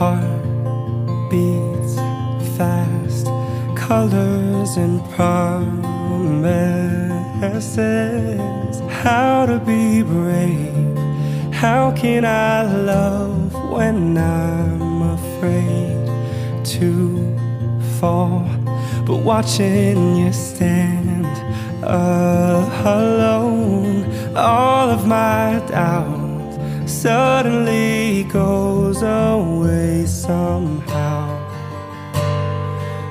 heart beats fast, colors and promises. How to be brave? How can I love when I'm afraid to fall? But watching you stand alone, all of my doubt suddenly goes away somehow.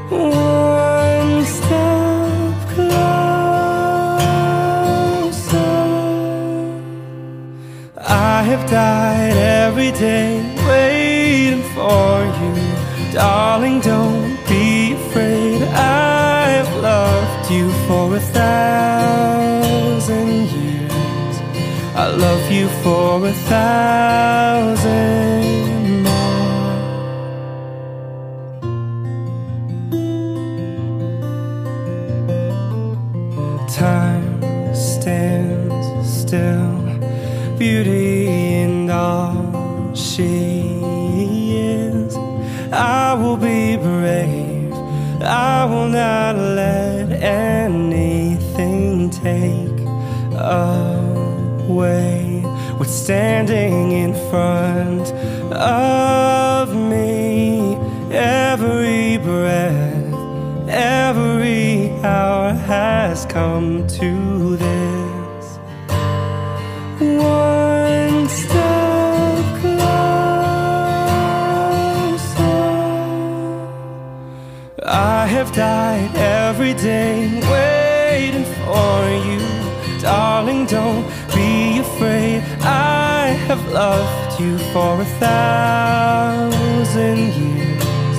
One step closer. I have died every day waiting for you, darling, don't be afraid. I've loved you for 1,000 years. I love you for 1,000. Time stands still, beauty and all she is. I will be brave, I will not let anything take away what's standing in front of me. Every breath, every hour has come to this. One step closer. I have died every day waiting for you, darling, don't be afraid. I have loved you for 1,000 years.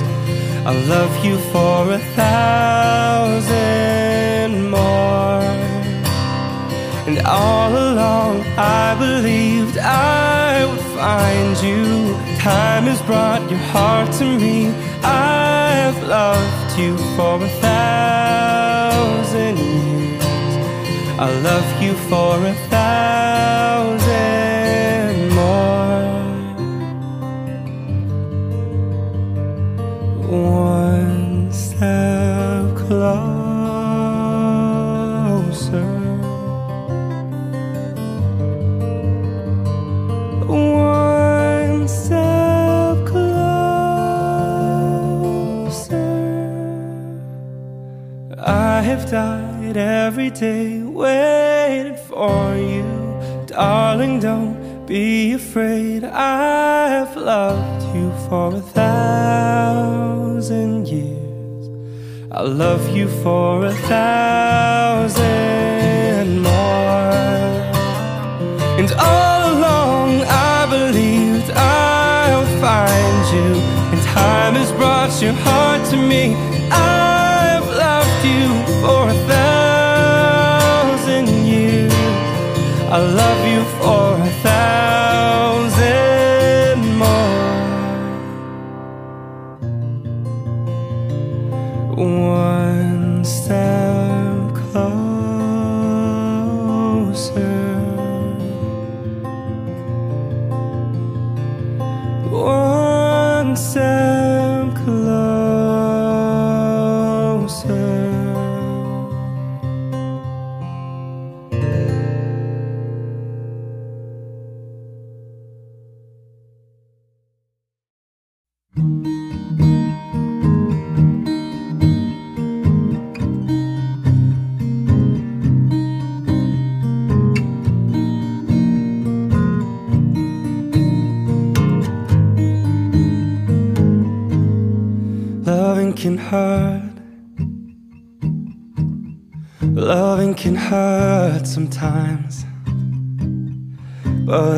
I love you for 1,000 more. And all along I believed I would find you. Time has brought your heart to me. I have loved you for 1,000 years. I love you for 1,000 more. One step closer. One step closer. I have died every day waiting for you, darling, don't be afraid. I have loved you for 1,000 years. I love you for 1,000 more. And all along I believed I would find you, and time has brought your heart to me. I've loved you for 1,000 years. I love you for 1,000 more. One step closer. One step closer. Loving can hurt. Loving can hurt sometimes, but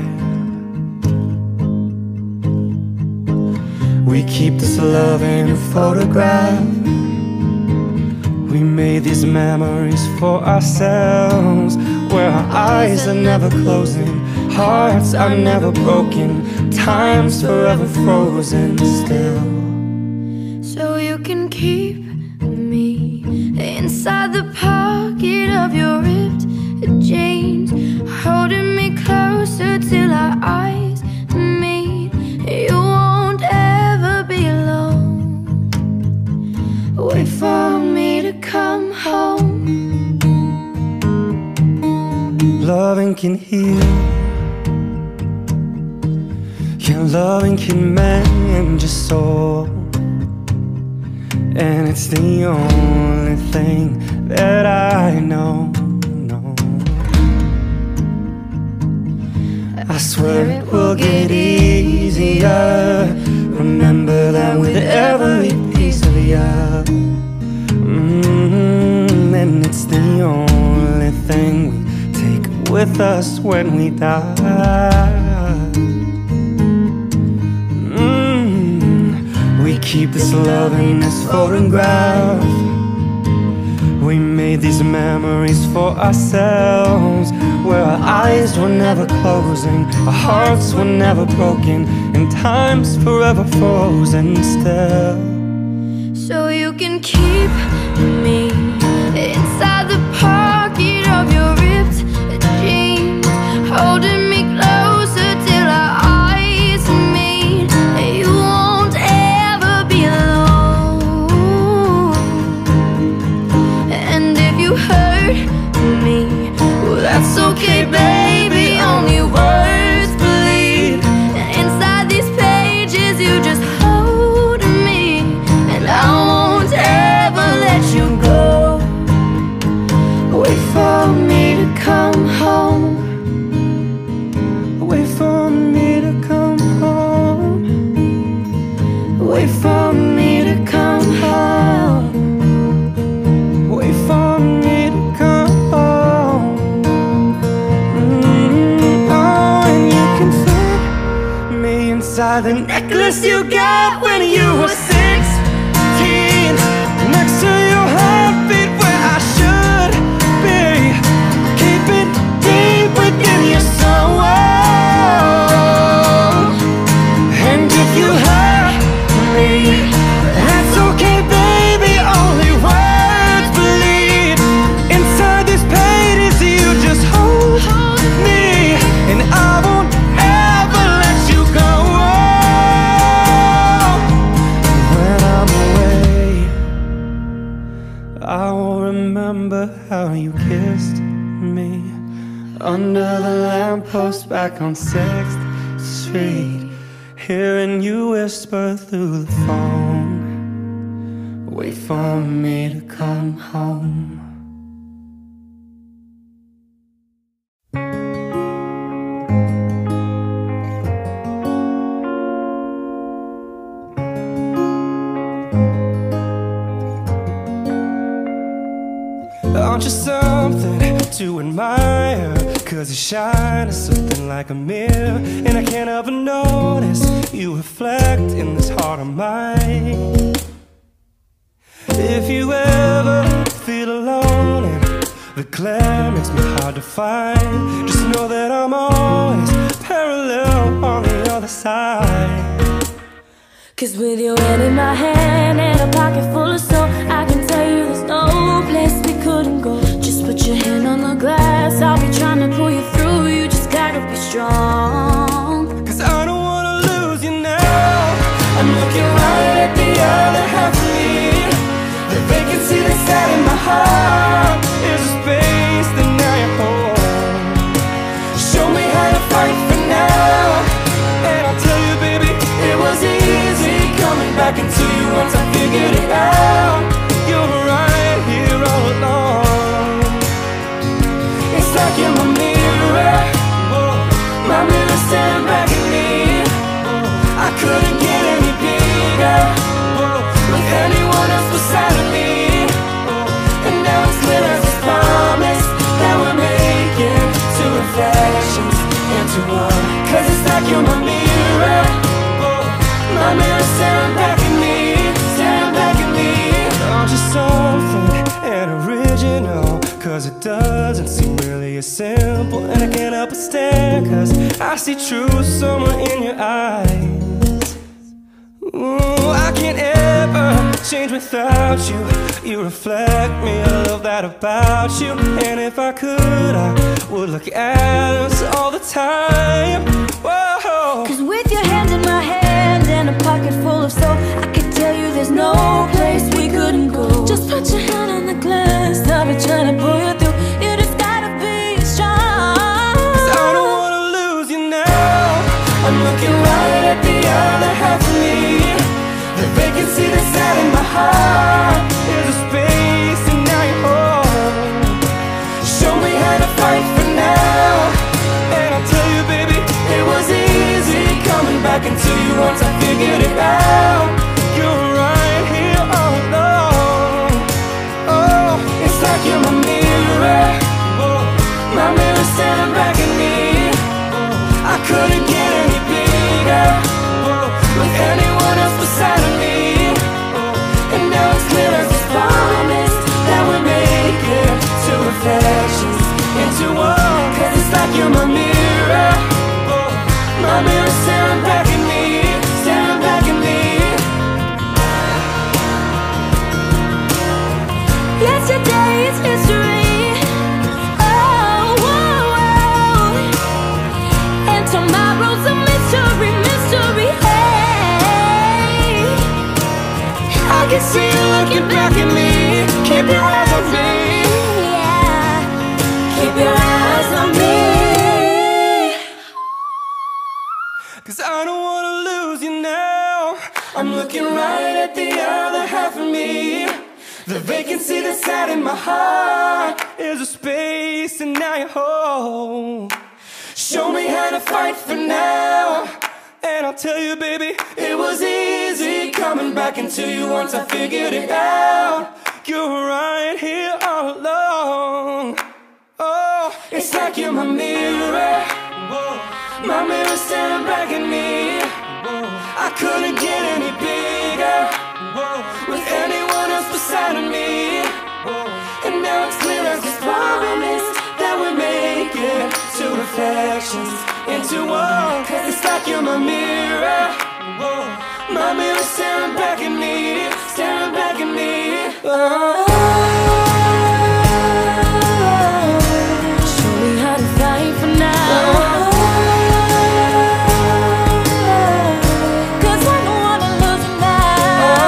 We keep this love in a photograph. We made these memories for ourselves, where our eyes are never closing, hearts are never broken, time's forever frozen still. So you can keep me inside the pocket of your ripped jeans, holding me closer till our eyes meet. You won't ever be alone. Wait for me to come home. Loving can heal, and loving can mend your soul, and it's the only thing that I know. No. I swear it will get easier. Remember that with every piece of you, and it's the only thing we take with us when we die. Keep this love in this photograph. We made these memories for ourselves, where our eyes were never closing, our hearts were never broken, and time's forever frozen still. So you can keep me inside the pocket of your ripped jeans, holding me closer till our eyes meet. You hurt me, well that's okay baby, only words bleed. Inside these pages you just hold me, and I won't ever let you go. Wait for me to come home. Wait for me to come home. Wait for me to come home. The necklace you got when you were 16, next to your heartbeat where I should be. Keep it deep within your soul, and if you hurt me, that's okay baby, only words bleed. Inside these pages you just hold me, and I won't how you kissed me under the lamppost back on 6th Street, hearing you whisper through the phone, wait for me to come home. Aren't you something to admire? 'Cause your shine is something like a mirror, and I can't help but notice you reflect in this heart of mine. If you ever feel alone and the glare makes me hard to find, just know that I'm always parallel on the other side. 'Cause with your hand in my hand and a pocket full of soul, I can tell you there's no place we couldn't go. Just put your hand on the glass, I'll be trying to pull you through, you just gotta be strong. 'Cause I don't wanna lose you now. I'm looking right at the other half of me. The vacancy that's out in my heart is a space that now you hold. Show me how to fight for now, and I'll tell you baby, it was easy coming back into you once I figured it out. You're right here all along. It's like in my mirror, my mirror staring back at me. I couldn't get any bigger with anyone else beside of me, and now it's clear as a spine. is simple, and I can't help but stare, 'cause I see truth somewhere in your eyes. Ooh, I can't ever change without you. You reflect me, I love that about you. And if I could, I would look at us all the time. Whoa. 'Cause with your hand in my hand and a pocket full of soap, I could tell you there's no place we couldn't go. Just put your hand on the glass, I'll be trying to pull you through. You just gotta be strong, 'cause I don't wanna lose you now. I'm looking right at the other half of me. The vacancy that's out in my heart is a space, and now you're home. Show me how to fight for now, and I'll tell you, baby, it was easy coming back into you once I figured it out. You're right here all alone. Oh, it's like you're my mirror. My mirror standing back at me. I couldn't get any bigger with anyone else beside of me. And now it's clear as it's promised that we're making two reflections into one. 'Cause it's like you're my mirror. My mirror staring back at me, staring back at me. Yesterday is history. Oh, whoa, whoa. And tomorrow's a mystery, mystery. I can see you looking back at me. Keep your eyes on me. Yeah, keep your eyes on me. 'Cause I don't wanna lose you now. I'm looking right at the other half of me. The vacancy that's out in my heart is a space, and now you're home. Show me how to fight for now, and I'll tell you, baby, it was easy coming back into you once I figured it out. You're right here all along. Oh, it's like you're my mirror. My mirror staring back at me. I couldn't get any bigger with anyone else beside of me. And now it's clear as this promise that we're making two reflections into one. 'Cause it's like you're my mirror. My mirror staring back at me, staring back at me. Oh, show me how to fight for now. Oh, 'cause I don't wanna lose you now. Oh,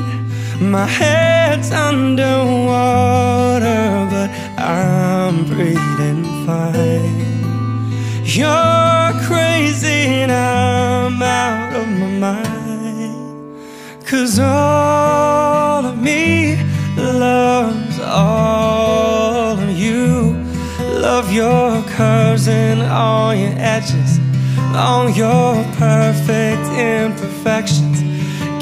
My head's underwater, but I'm breathing fine. You're crazy and I'm out of my mind. 'Cause all of me loves all of you. Love your curves and all your edges, all your perfect imperfections.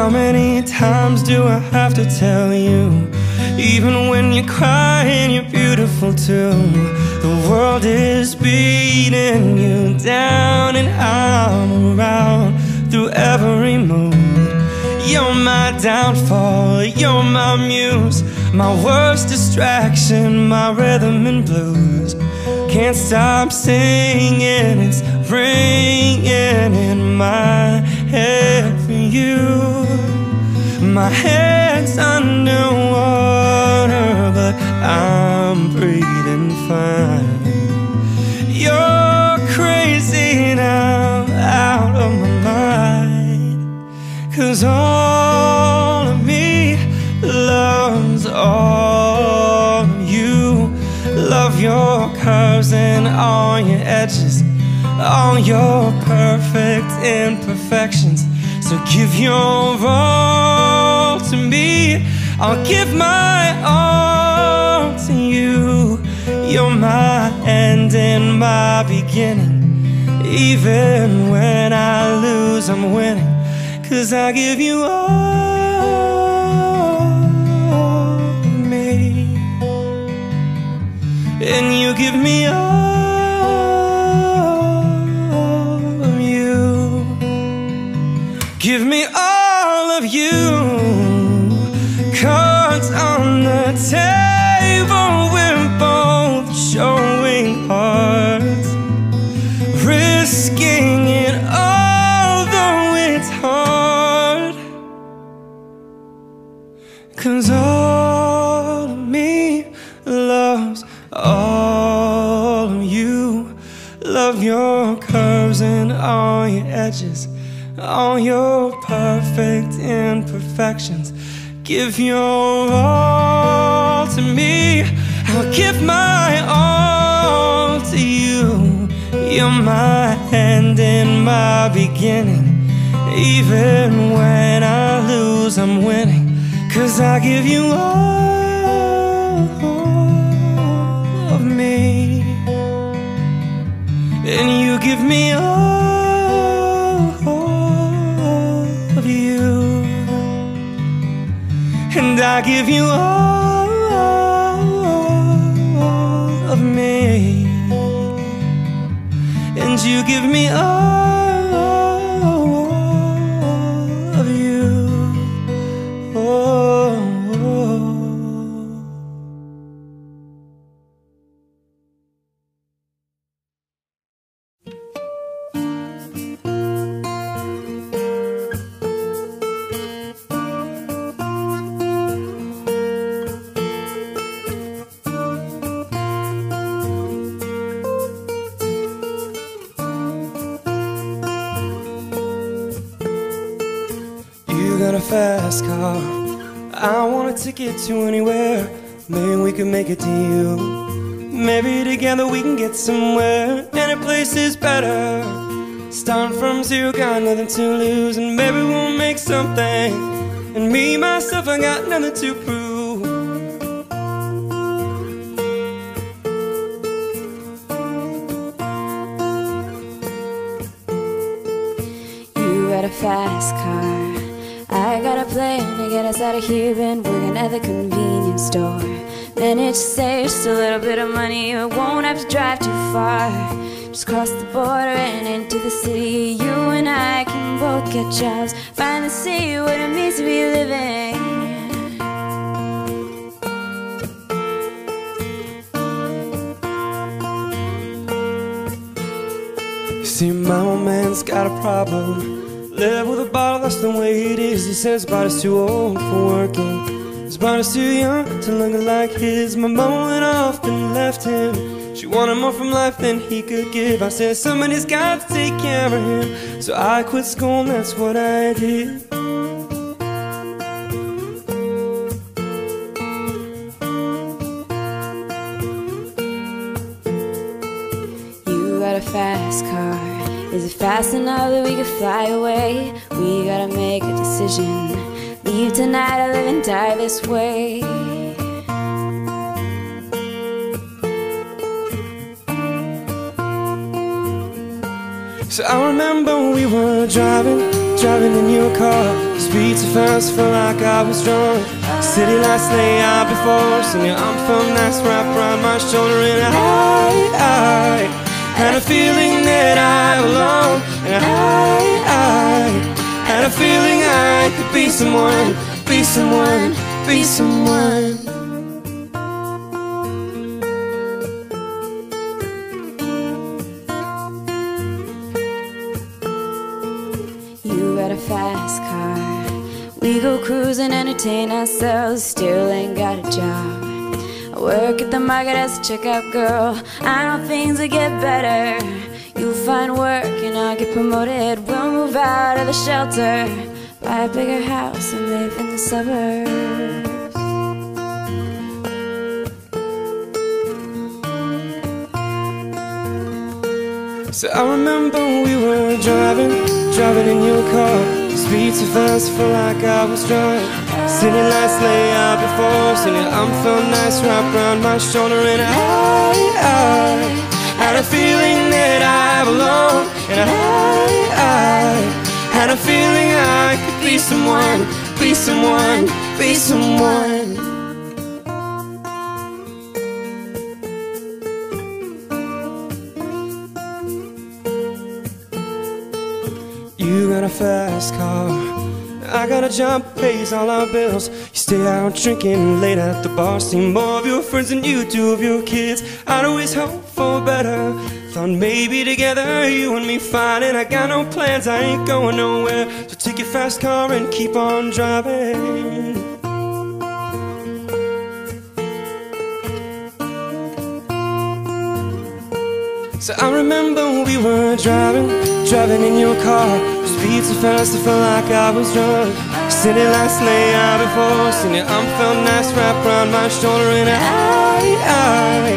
How many times do I have to tell you? Even when you're crying, you're beautiful too. The world is beating you down, and I'm around through every mood. You're my downfall, you're my muse, my worst distraction, my rhythm and blues. Can't stop singing, it's ringing in my head for you. My head's underwater, but I'm breathing fine. You're crazy now, out of my mind. 'Cause all of me loves all of you. Love your curves and all your edges, all your perfect imperfections. So give your all to me, I'll give my all to you. You're my end and my beginning, even when I lose, I'm winning. 'Cause I give you all of me, and you give me all of you. Give me all of you. Cards on the table, we're both showing hearts, risking it all, though it's hard. 'Cause all of me loves all of you. Love your curves and all your edges, all your perfect imperfections. Give your all to me, I'll give my all to you. You're my end and my beginning, even when I lose, I'm winning. 'Cause I give you all of me, and you give me all of you. And I give you all of me, and you give me all of you. Oh. Fast car, I want a ticket to anywhere. Maybe we can make a deal, maybe together we can get somewhere. Any place is better. Starting from zero, got nothing to lose, and maybe we'll make something. And me, myself, I got nothing to prove. You got a fast car, I got a plan to get us out of here. Been working at the convenience store, managed to save just a little bit of money. I won't have to drive too far. Just cross the border and into the city. You and I can both get jobs, finally see what it means to be living. You see, my old man's got a problem. Live with a bottle, that's the way it is. He says his body's too old for working, his body's too young to look like his. My mom went off and left him. She wanted more from life than he could give. I said somebody's got to take care of him, so I quit school and that's what I did. You got a fast car, is it fast enough that we could fly away? We gotta make a decision, leave tonight or live and die this way. So I remember we were driving in your car. The speeds so fast, felt like I was drunk. City lights lay out before us, and your arm felt nice wrapped around my shoulder. And I had a feeling that I belong. And I had a feeling I could be someone, be someone, be someone. You got a fast car, we go cruise and entertain ourselves. Still ain't got a job. I work at the market as a checkout girl. I know things will get better. You'll find work and I'll get promoted. We'll move out of the shelter, buy a bigger house and live in the suburbs. So I remember we were driving in your car. The streets are fast, feel like I was drunk. City lights lay out before us, and your arm felt nice wrapped around my shoulder. And I had a feeling that I belong. And I had a feeling I could be someone, be someone, be someone. You got a fast car, I got a job that pays all our bills. You stay out drinking late at the bar, see more of your friends than you do of your kids. I'd always hope for better, thought maybe together you and me fine. And I got no plans, I ain't going nowhere, so take your fast car and keep on driving. So I remember we were driving in your car. The speed so fast, I felt like I was drunk. City lights lay out before us, and your arm felt nice wrapped around my shoulder. And I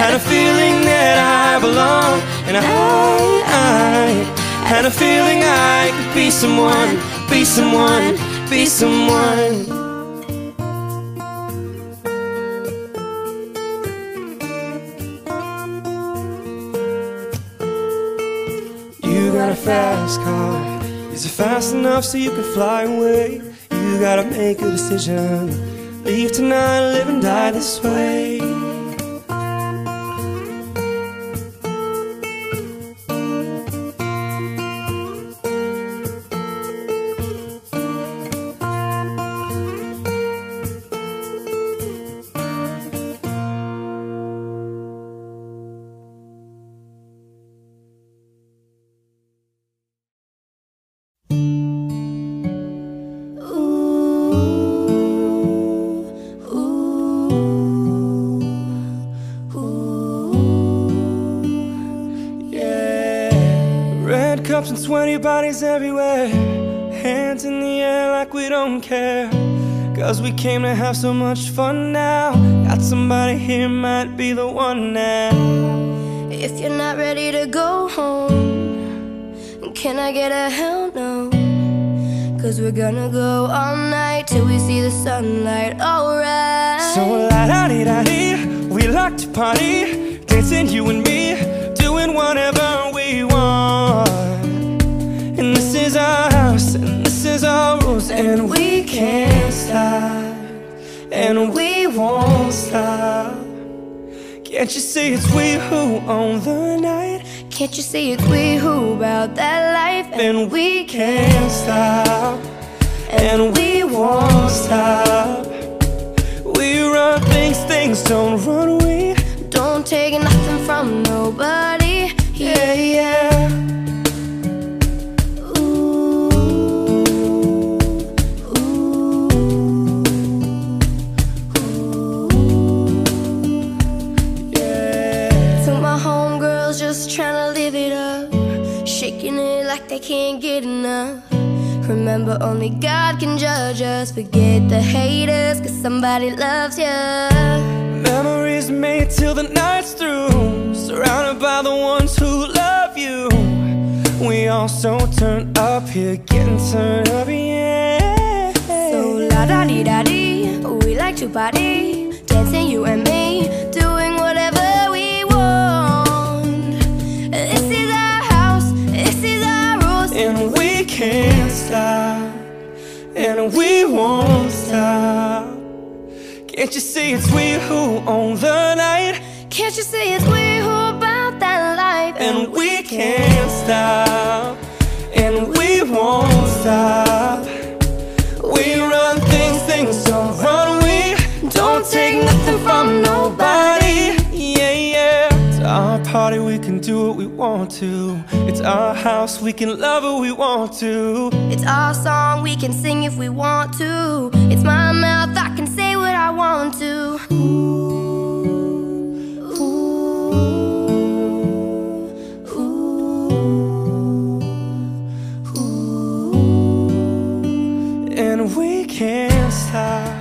had a feeling that I belong. And I had a feeling I could be someone, be someone, be someone. You got a fast car, is it fast enough so you can fly away? You gotta make a decision, leave tonight, live and die this way. And sweaty bodies everywhere, hands in the air like we don't care, cause we came to have so much fun now. Got somebody here, might be the one now. If you're not ready to go home, can I get a hell no? Cause we're gonna go all night till we see the sunlight, alright. So la-da-dee-da-dee, we like to party, dancing you and me, doing whatever we want. And this is our house, and this is our rules, and we can't stop, and we won't stop. Can't you see it's we who own the night? Can't you see it's we who about that life? And we can't stop, and we won't stop. We run things don't run away. Don't take nothing from nobody, yeah, yeah. Trying to live it up, shaking it like they can't get enough. Remember, only God can judge us. Forget the haters, cause somebody loves ya. Memories made till the night's through, surrounded by the ones who love you. We all so turned up here, getting turned up, yeah. So la-da-dee-da-dee, we like to party, dancing you and me, doing whatever. We can't stop, and we won't stop. Can't you see it's we who own the night? Can't you see it's we who about that life? And we can't stop, and we won't stop. We run things, so run we. Don't take nothing from nobody. Yeah, it's our party, we can do what we want to. It's our house, we can love who we want to. It's our song, we can sing if we want to. It's my mouth, I can say what I want to. Ooh, ooh, ooh, ooh. And we can't stop,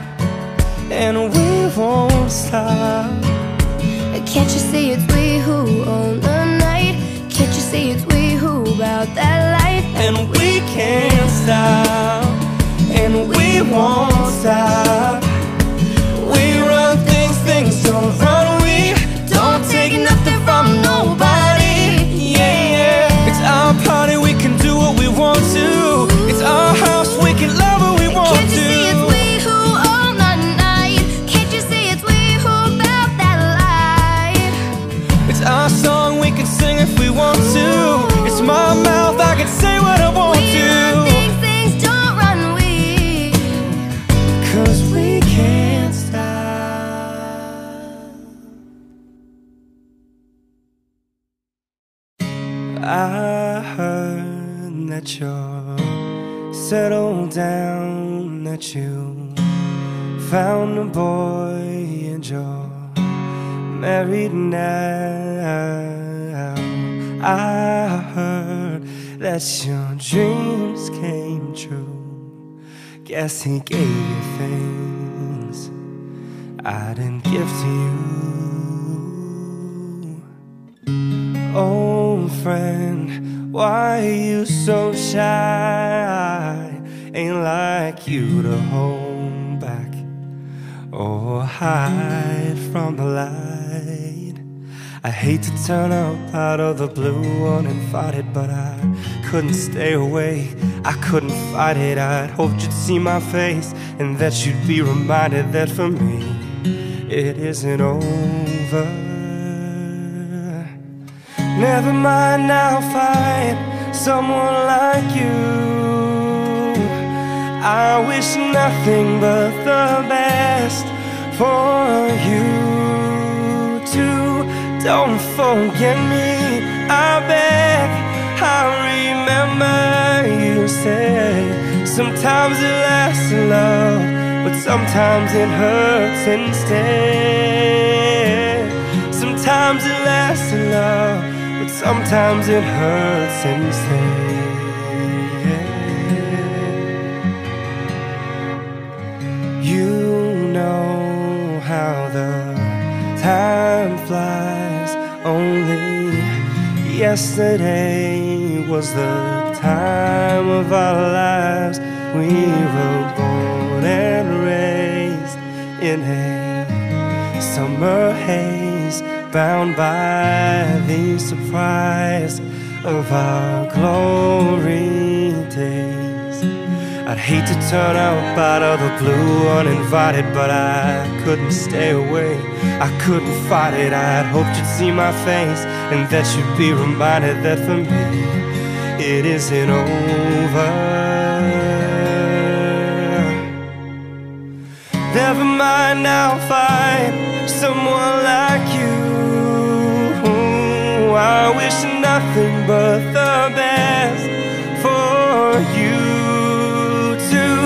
and we won't stop. Can't you see it's we who own the night? Can't you see it's we who about that life? And we can't stop, and we won't stop. We run things, so run we. Don't take nothing from nobody. Yeah, it's our party, we can do what we want to. It's our house, we can love what we want to. Can't you see it's we who own the night? Can't you see it's we who about that life? It's our song, we can sing if we want to. It's my mouth, I can say what I want to. I heard that you're settled down, that you found a boy and you're married now. I heard that your dreams came true. Guess he gave you things I didn't give to you. Oh, friend, why are you so shy? Ain't like you to hold back or hide from the light. I hate to turn up out of the blue uninvited, but I couldn't stay away, I couldn't fight it. I'd hoped you'd see my face and that you'd be reminded that for me it isn't over. Never mind, I'll find someone like you. I wish nothing but the best for you too. Don't forget me, I beg. I remember you said sometimes it lasts in love, but sometimes it hurts instead. Sometimes it lasts in love, but sometimes it hurts instead. You know how the time flies. Only yesterday was the time of our lives. We were born and raised in a summer haze, bound by the surprise of our glory days. I'd hate to turn up out of the blue uninvited, but I couldn't stay away, I couldn't fight it. I'd hoped you'd see my face and that you'd be reminded that for me it isn't over. Never mind, I'll find someone like you. I wish nothing but the best for you too.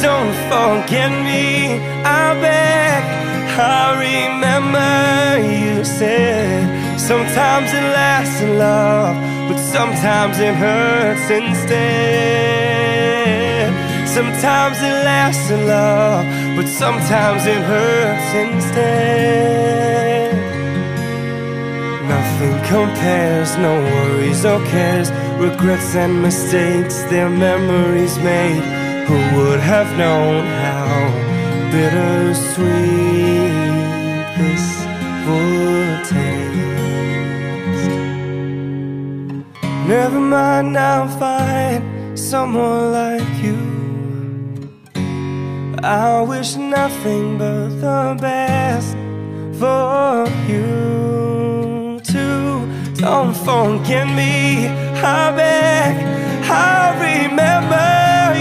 Don't forget me, I beg. I remember you said sometimes it lasts in love, but sometimes it hurts instead. Sometimes it lasts in love, but sometimes it hurts instead. Nothing compares, no worries or cares, regrets and mistakes, their memories made. Who would have known how bittersweet this would taste? Never mind, I'll find someone like you. I wish nothing but the best for you too. Don't forget me, I beg. I remember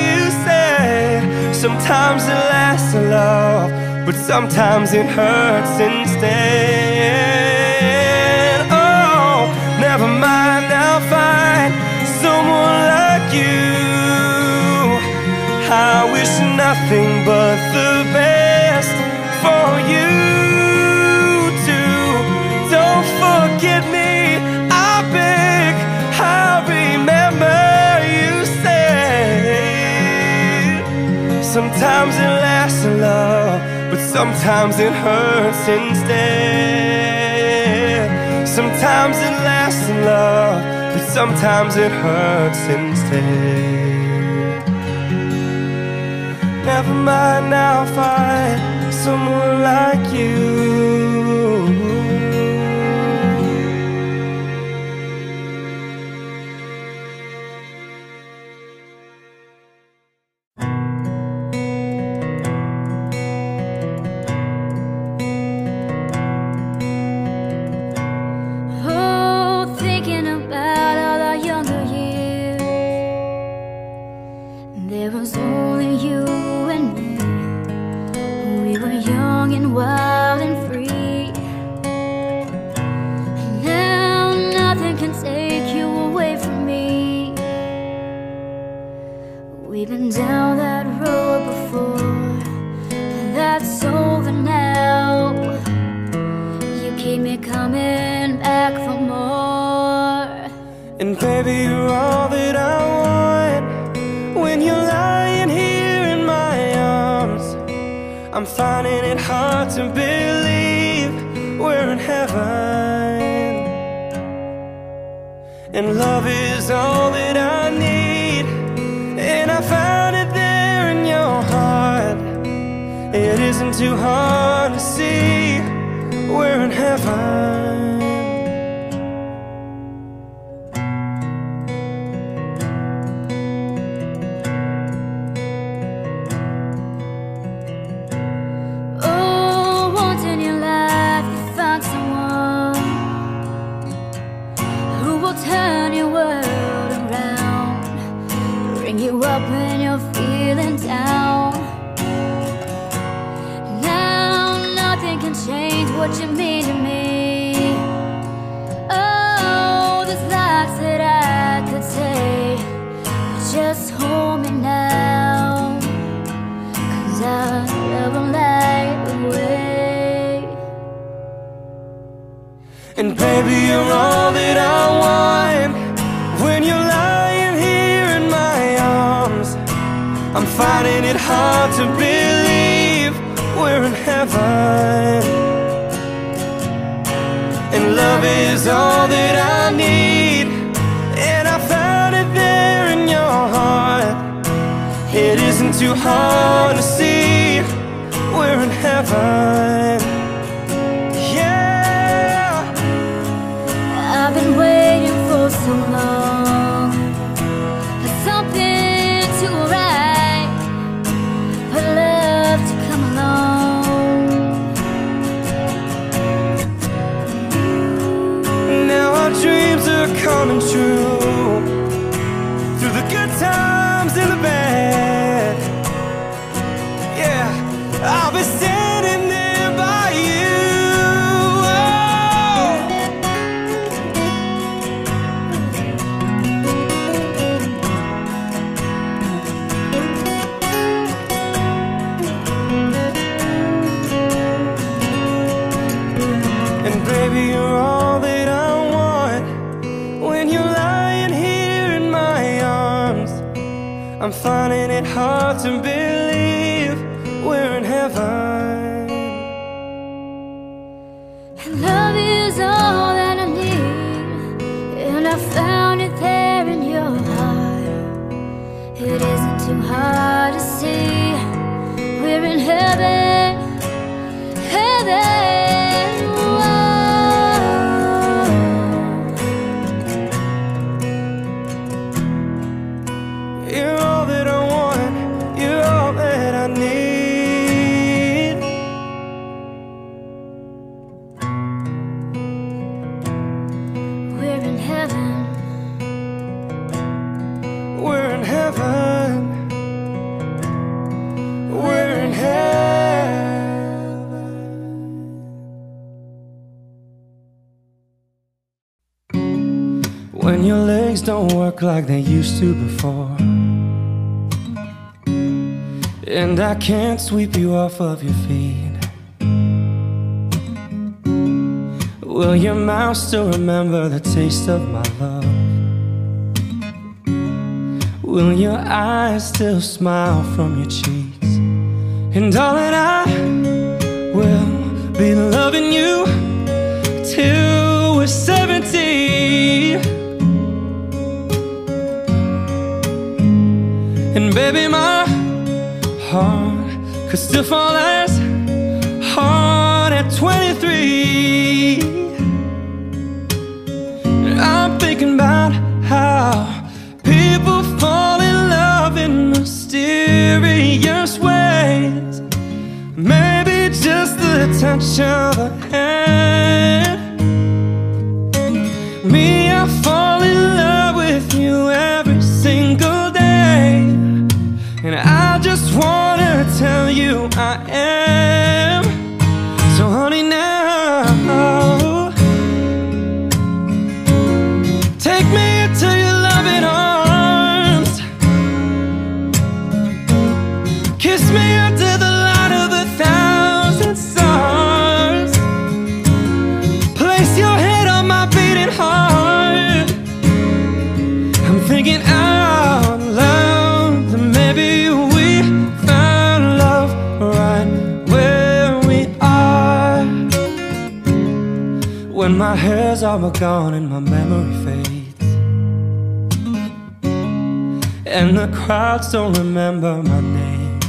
you said sometimes it lasts a love, but sometimes it hurts instead. Oh, never mind, I'll find someone like you. I wish nothing but the best for you too. Don't forget me, I beg. I remember you said sometimes it lasts in love, but sometimes it hurts instead. Sometimes it lasts in love, but sometimes it hurts instead. Never mind, I'll find someone like you. Oh, thinking about all our younger years, there was only you. Young and wild and free. Now nothing can take you away from me. We've been down that road before, that's over now. You keep me coming back for more. And baby, you're all that I want. When you're lying here in my arms, I'm finding it hard to believe we're in heaven. And love is all that I need, and I found it there in your heart. It isn't too hard to see we're in heaven. What you mean to me? Oh, there's lots that I could say, but just hold me now, 'cause I'll never light away. And baby, you're all that I want. When you're lying here in my arms, I'm finding it hard to believe we're in heaven. And love is all that I need, and I found it there in your heart. It isn't too hard to see we're in heaven. Yeah, I've been waiting for so long for something to arrive, for love to come along. Dreams are coming true, through the good times and the bad. Yeah, I'll be standing there by you. And baby, you're all that I. I'm finding it hard to believe we're in heaven. And love is all that I need, and I found it there in your heart. It isn't too hard to see we're in heaven, heaven. You're all that I want, you're all that I need. when your legs don't work like they used to before, and I can't sweep you off of your feet. Will your mouth still remember the taste of my love? Will your eyes still smile from your cheeks? And darling, I will be loving you till we're 70. And baby, my heart could still fall as hard at 23. I'm thinking about how people fall in love in mysterious ways. Maybe just the touch of a hand. Me, I fall in love with you every single day, and I just wanna tell you I am. So honey, now take me into your loving arms. Kiss me under the light of a thousand stars. Place your head on my beating heart. I'm thinking out loud that maybe we found love right where we are. When my hair's all gone and my memory fades, and the crowds don't remember my name,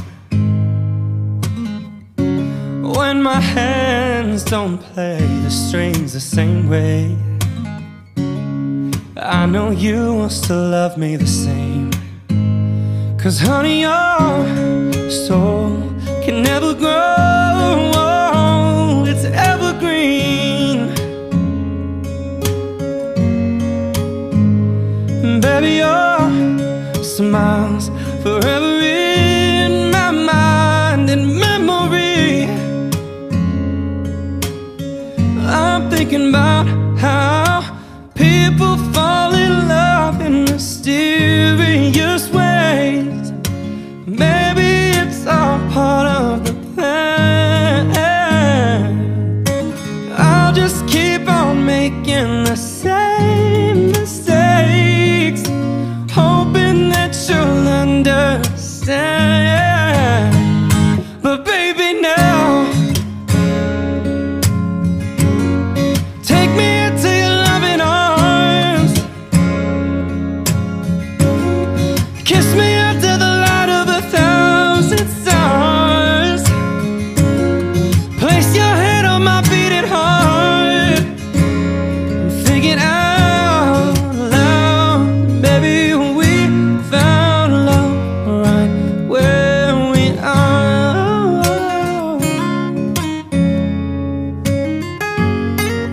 when my hands don't play the strings the same way, I know you will still love me the same. 'Cause honey, your soul can never grow, it's evergreen. Baby, your smiles forever in my mind and memory. I'm thinking about how people fall in love in mysterious ways. Maybe it's all part of the plan. I'll just keep on making the same mistakes, hoping that you'll understand. But baby, now take me into your loving arms. Kiss me under the light of a thousand stars. Place your head on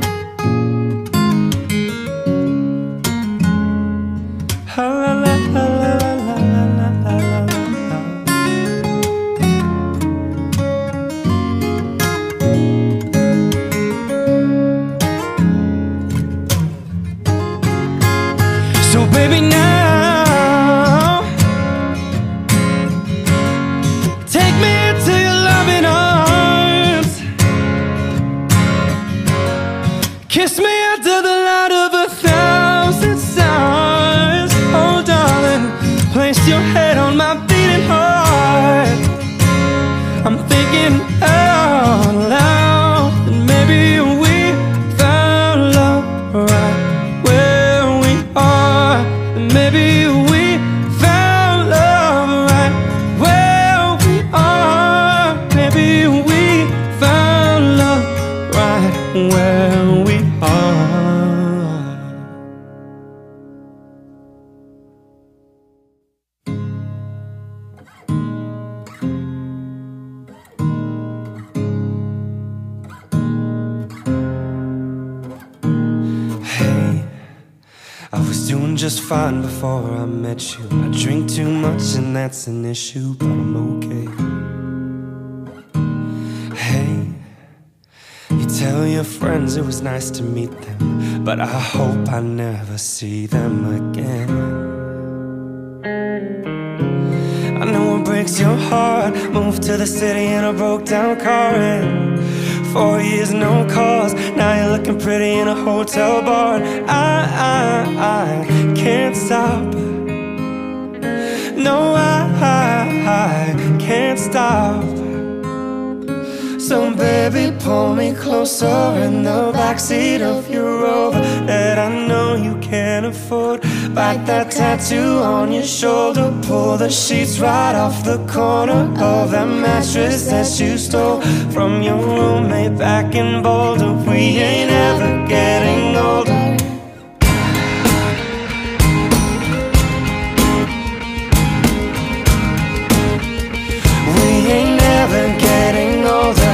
my beating heart. I'm thinking out loud, baby, kiss me under the light of a thousand stars. Oh darling, place your head on my beating heart. I'm thinking out loud that maybe we found love right where we are. And maybe we found love right where we are. Maybe we found love right where we are. Just fine before I met you. I drink too much and that's an issue, but I'm okay. Hey, you tell your friends it was nice to meet them. but I hope I never see them again. I know it breaks your heart. Moved to the city in a broke down car, and 4 years, no calls. Now you're looking pretty in a hotel bar. I can't stop. No, I can't stop. So baby, pull me closer in the backseat of your Rover that I know you can't afford. Bite that tattoo on your shoulder. Pull the sheets right off the corner of that mattress that you stole from your roommate back in Boulder. We ain't ever getting older. We ain't ever getting older.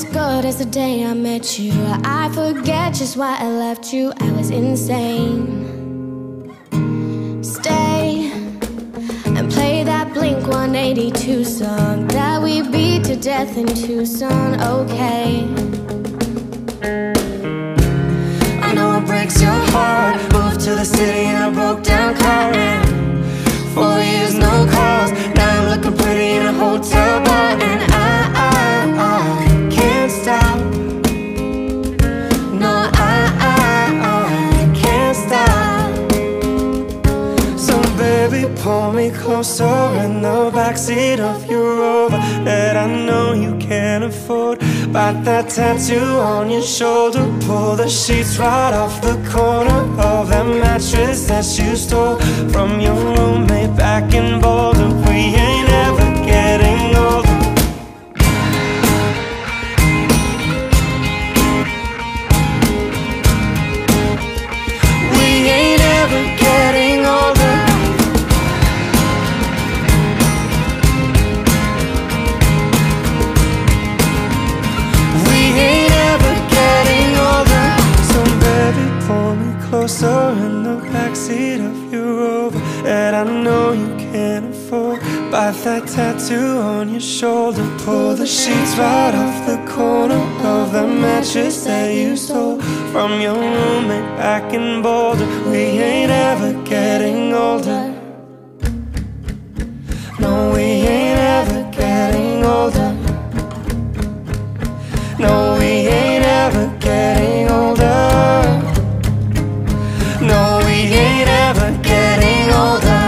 As good as the day I met you, I forget just why I left you. I was insane. Stay and play that Blink-182 song that we beat to death in Tucson. Okay, I know it breaks your heart. Moved to the city in a broke down car, and 4 years, no calls. Now I'm looking pretty in a hotel bar, and I stop. No, I can't stop. So baby, pull me closer in the backseat of your Rover that I know you can't afford. Bite that tattoo on your shoulder. Pull the sheets right off the corner of that mattress that you stole from your roommate back in Boulder. We ain't ever getting older. Closer in the backseat of your Rover that I know you can't afford. Bite that tattoo on your shoulder. Pull the sheets right off the corner of the mattress that you stole from your roommate back in Boulder. We ain't ever getting older. No, we ain't ever getting older. No, we ain't ever getting older. No, we ain't ever getting older.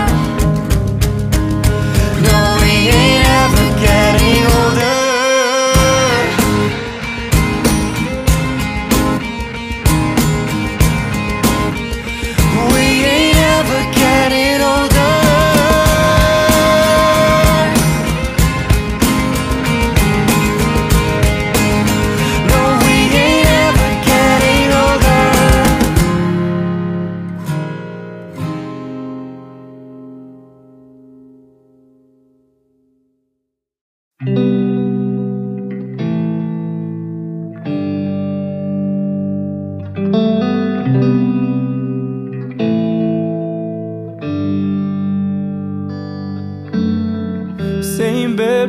No, we ain't ever getting older. We ain't ever getting older. No, we ain't ever getting older. Same bed,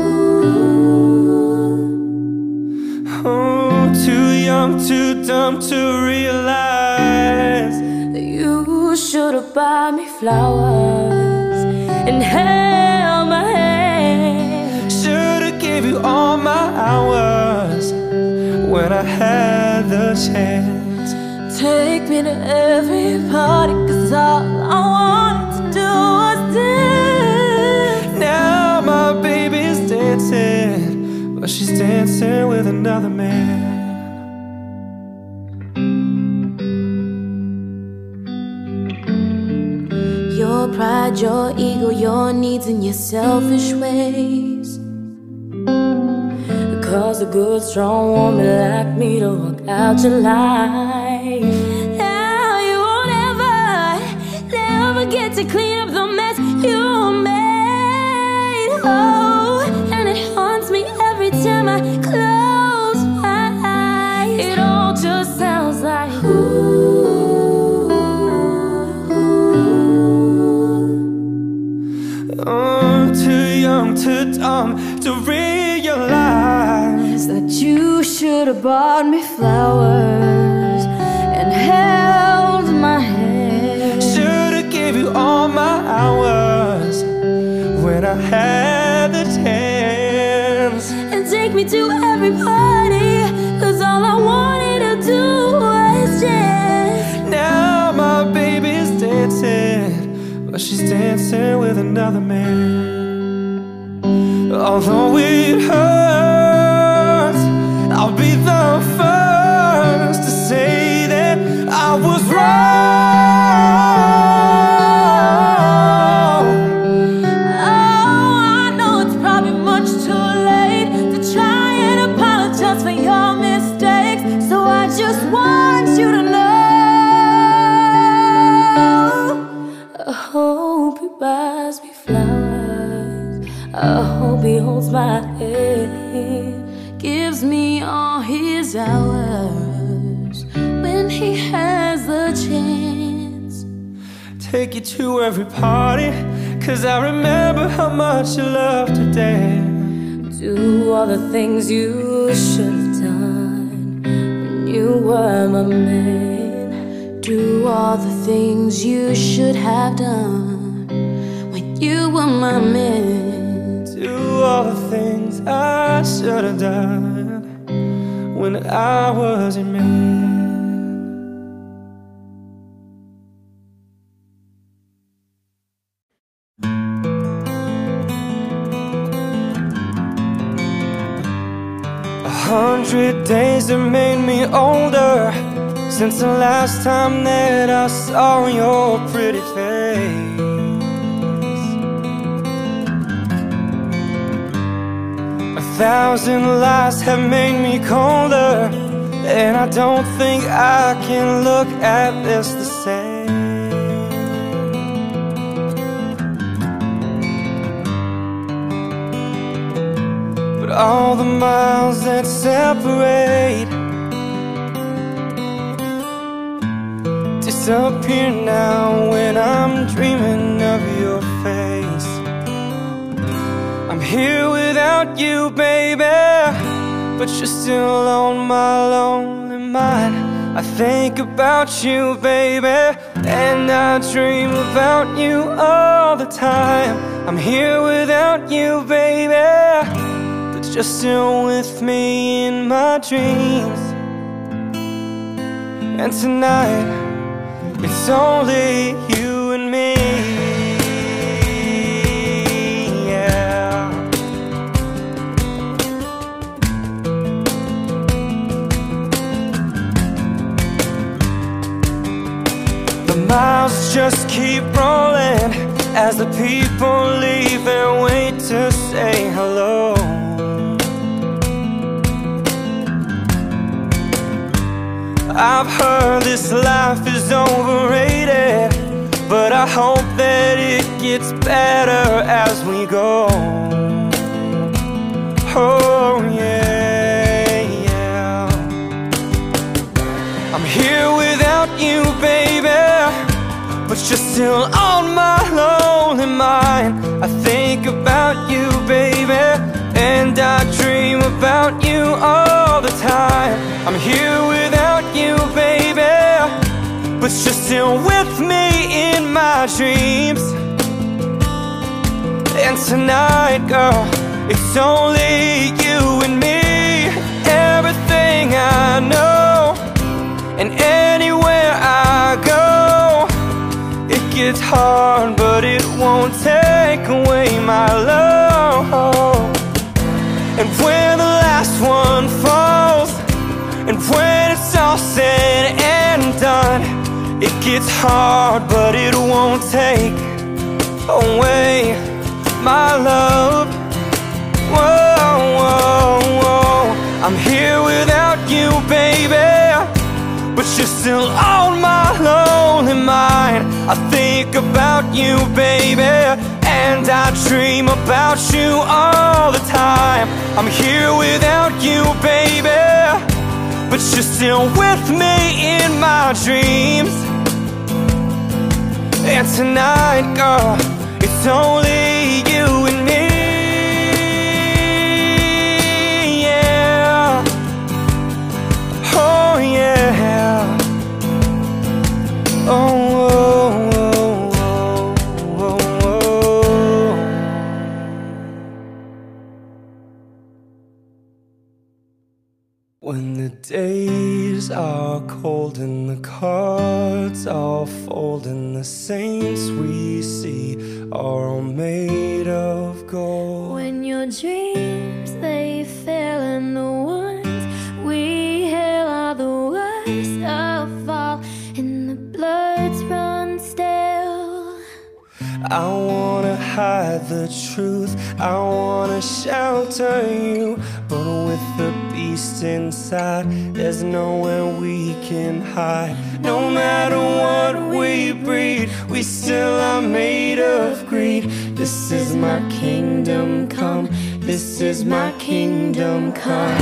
ooh. Oh, too young, too dumb to realize you should've bought me flowers and held my hand. Gave you all my hours when I had the chance. Take me to every party, cause all I wanted to do was dance. Now my baby's dancing, but she's dancing with another man. You're your pride, your ego, your needs, and your selfish ways. Cause a good, strong woman like me to walk out your life. Now you won't ever get to clean up the mess you made. Oh, and it haunts me every time I close my eyes. It all just sounds like ooh. I'm too young, too dumb to realize that you should have bought me flowers and held my hand. Should have gave you all my hours when I had the chance. And take me to every party, cause all I wanted to do was dance. Now my baby's dancing, but she's dancing with another man. Although it hurts, I'll be the first to say that I was wrong. Oh, I know it's probably much too late to try and apologize for your mistakes. So I just want you to know, I hope he buys me flowers, I hope he holds my head, gives me all his hours when he has the chance. Take you to every party, cause I remember how much you loved to dance. Do all the things you should have done when you were my man. Do all the things you should have done when you were my man. Do all the things I should have done when I was a man. A 100 days have made me older since the last time that I saw your pretty face. A 1,000 lies have made me colder, and I don't think I can look at this the same. But all the miles that separate disappear now when I'm dreaming of your face. I'm here without you, baby, but you're still on my lonely mind. I think about you, baby, and I dream about you all the time. I'm here without you, baby, but you're still with me in my dreams. And tonight, it's only you and me. Miles just keep rolling as the people leave and wait to say hello. I've heard this life is overrated, but I hope that it gets better as we go. Oh yeah, I'm here without you, baby, but you're still on my lonely mind. I think about you, baby, and I dream about you all the time. I'm here without you, baby, but you're still with me in my dreams. And tonight, girl, it's only you and me. Everything I know and anywhere I go, it's hard, but it won't take away my love. And when the last one falls, and when it's all said and done, it gets hard, but it won't take away, my love. Whoa, whoa, whoa. I'm here without you, baby, but you're still on my lonely mind. I think about you, baby, and I dream about you all the time. I'm here without you, baby, but you're still with me in my dreams. And tonight, girl, it's only you and me, yeah. Oh yeah. Oh. When the days are cold and the cards all fold and the saints we see are all made of gold. When your dreams they fail and the ones we hail are the worst of all and the bloods run stale. I wanna hide the truth, I wanna shelter you, but with the beast inside, there's nowhere we can hide. No matter what we breed, we still are made of greed. This is my kingdom come, this is my kingdom come.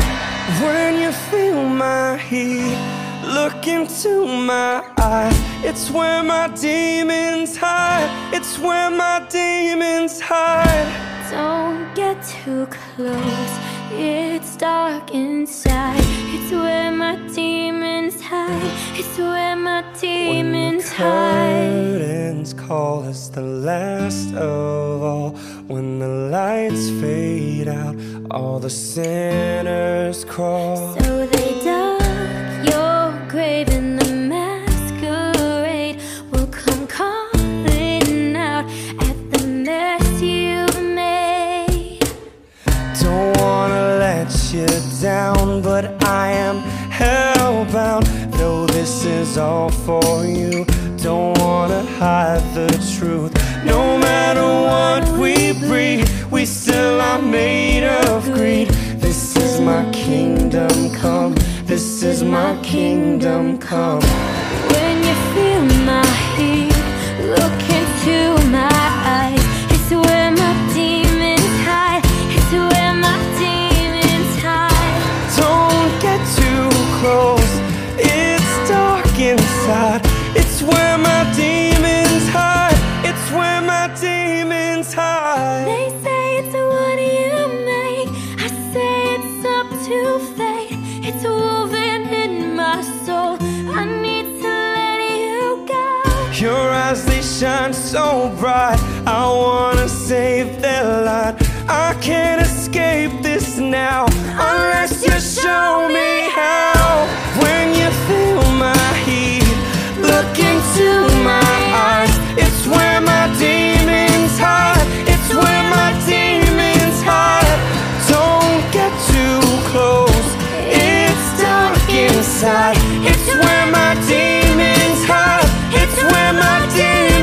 When you feel my heat, look into my eye. It's where my demons hide, it's where my demons hide. Don't get too close, it's dark inside, it's where my demons hide, it's where my demons hide. When the curtains call us the last of all, when the lights fade out, all the sinners crawl. So they dug your grave in the masquerade, will come calling out at the mess you've made. Don't wanna you down, but I am hellbound. Though this is all for you, don't wanna hide the truth. No matter what we breed, we still are made of greed. This is my kingdom come, this is my kingdom come. When you feel my heat, look into my eyes, it's where my demons hide, it's where my close. It's dark inside, it's where my demons hide, it's where my demons hide. They say it's what you make, I say it's up to fate. It's woven in my soul, I need to let you go. Your eyes, they shine so bright, I wanna save their light. I can't escape this now, unless you show me how. When you feel my heat, look into my eyes, it's where my demons hide, it's where my demons hide. Don't get too close, it's dark inside, it's where my demons hide, it's where my demons hide.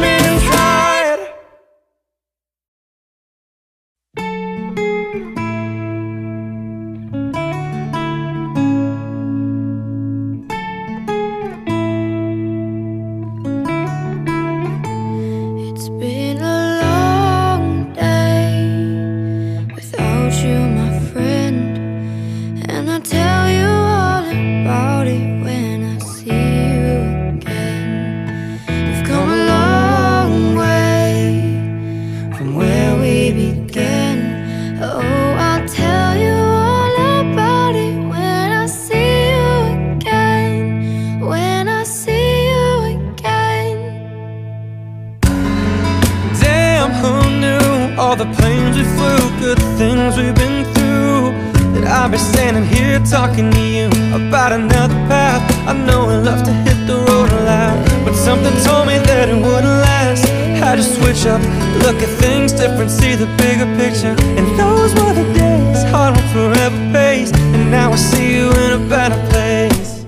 Talking to you about another path. I know I love to hit the road a lot, but something told me that it wouldn't last. Had to switch up, look at things different, see the bigger picture. And those were the days, hard work forever pays. And now I see you in a better place.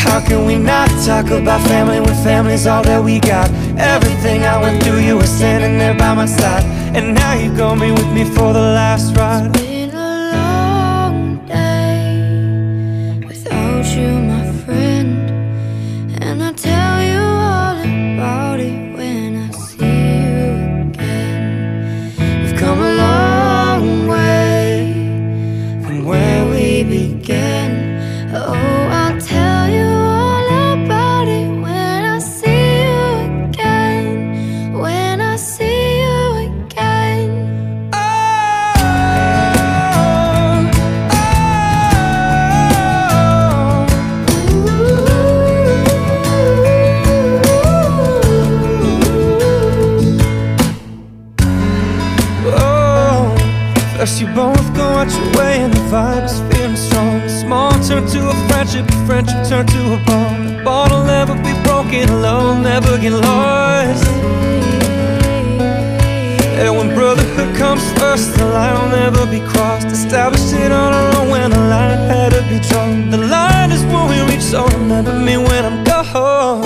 How can we not talk circled by family when family's all that we got. Everything I went through, you were standing there by my side, and now you're gonna be with me for the last ride. It's been a long day without you, my friend, and I'll tell you all about it when I see you again. We've come a long way from where we began. Oh, first you both go out your way and the vibe is feeling strong. Small turned to a friendship turned to a bond. The bond'll never be broken, love never get lost. And when brotherhood comes first, the line'll never be crossed. Established it on our own when a line had to be drawn. The line is when we reach, so remember me when I'm gone.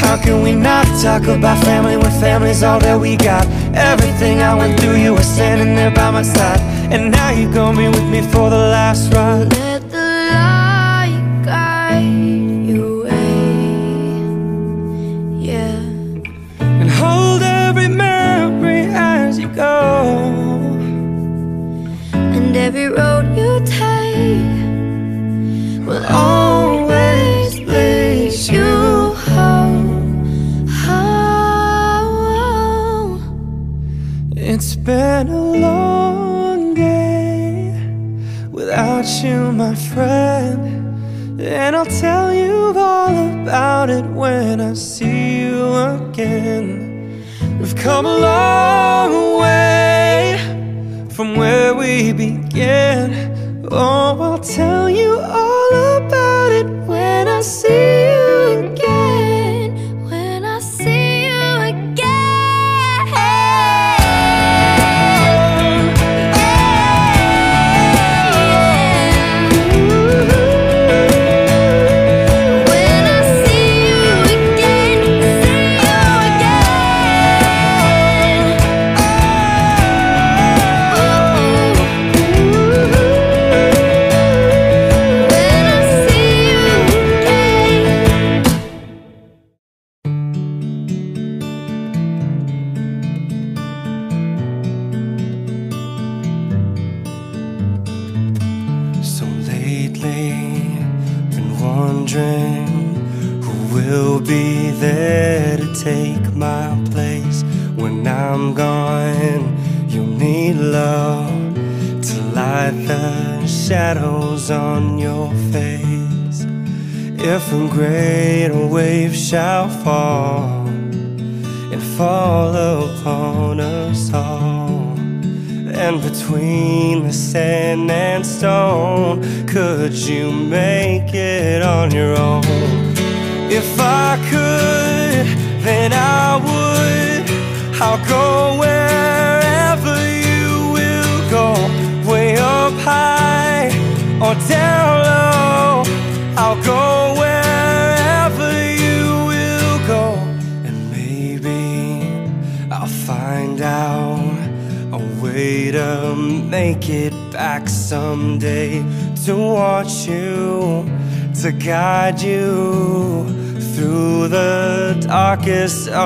How can we not talk about family when family's all that we got? Everything I went through, you were standing there by my side, and now you're gonna be with me for the last ride. Let the light guide your way, yeah, and hold every memory as you go, and every road you take will always lead you. It's been a long day without you, my friend, and I'll tell you all about it when I see you again. We've come a long way from where we began. Oh, I'll tell you all about it when I see you again.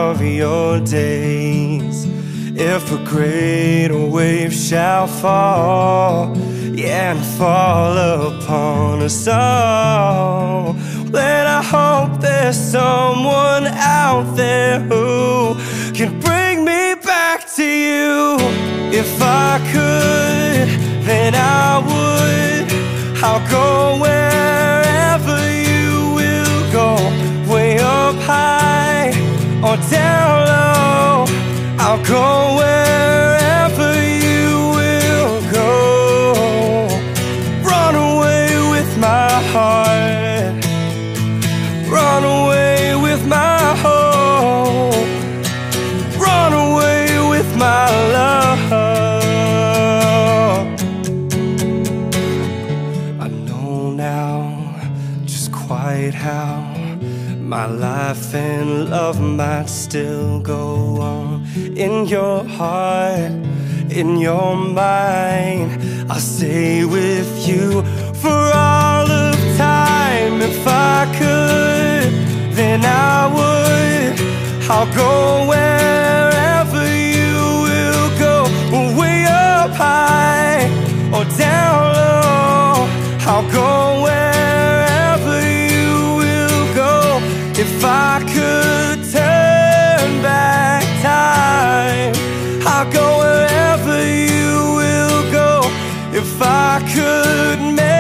Of your days, if a great wave shall fall, yeah, and fall upon us all, then I hope there's someone out there who can bring me back to you. If I could, then I would. I'll go wherever you will go, way up high or down low, I'll go wherever you will go. Run away with my heart, run away with my hope, run away with my love. I know now just quite My life and love might still go on. In your heart, in your mind, I'll stay with you for all of time. If I could, then I would. I'll go wherever you will go, way up high or down low. I'll go wherever you will go. If I could turn back time, I'll go wherever you will go. If I could make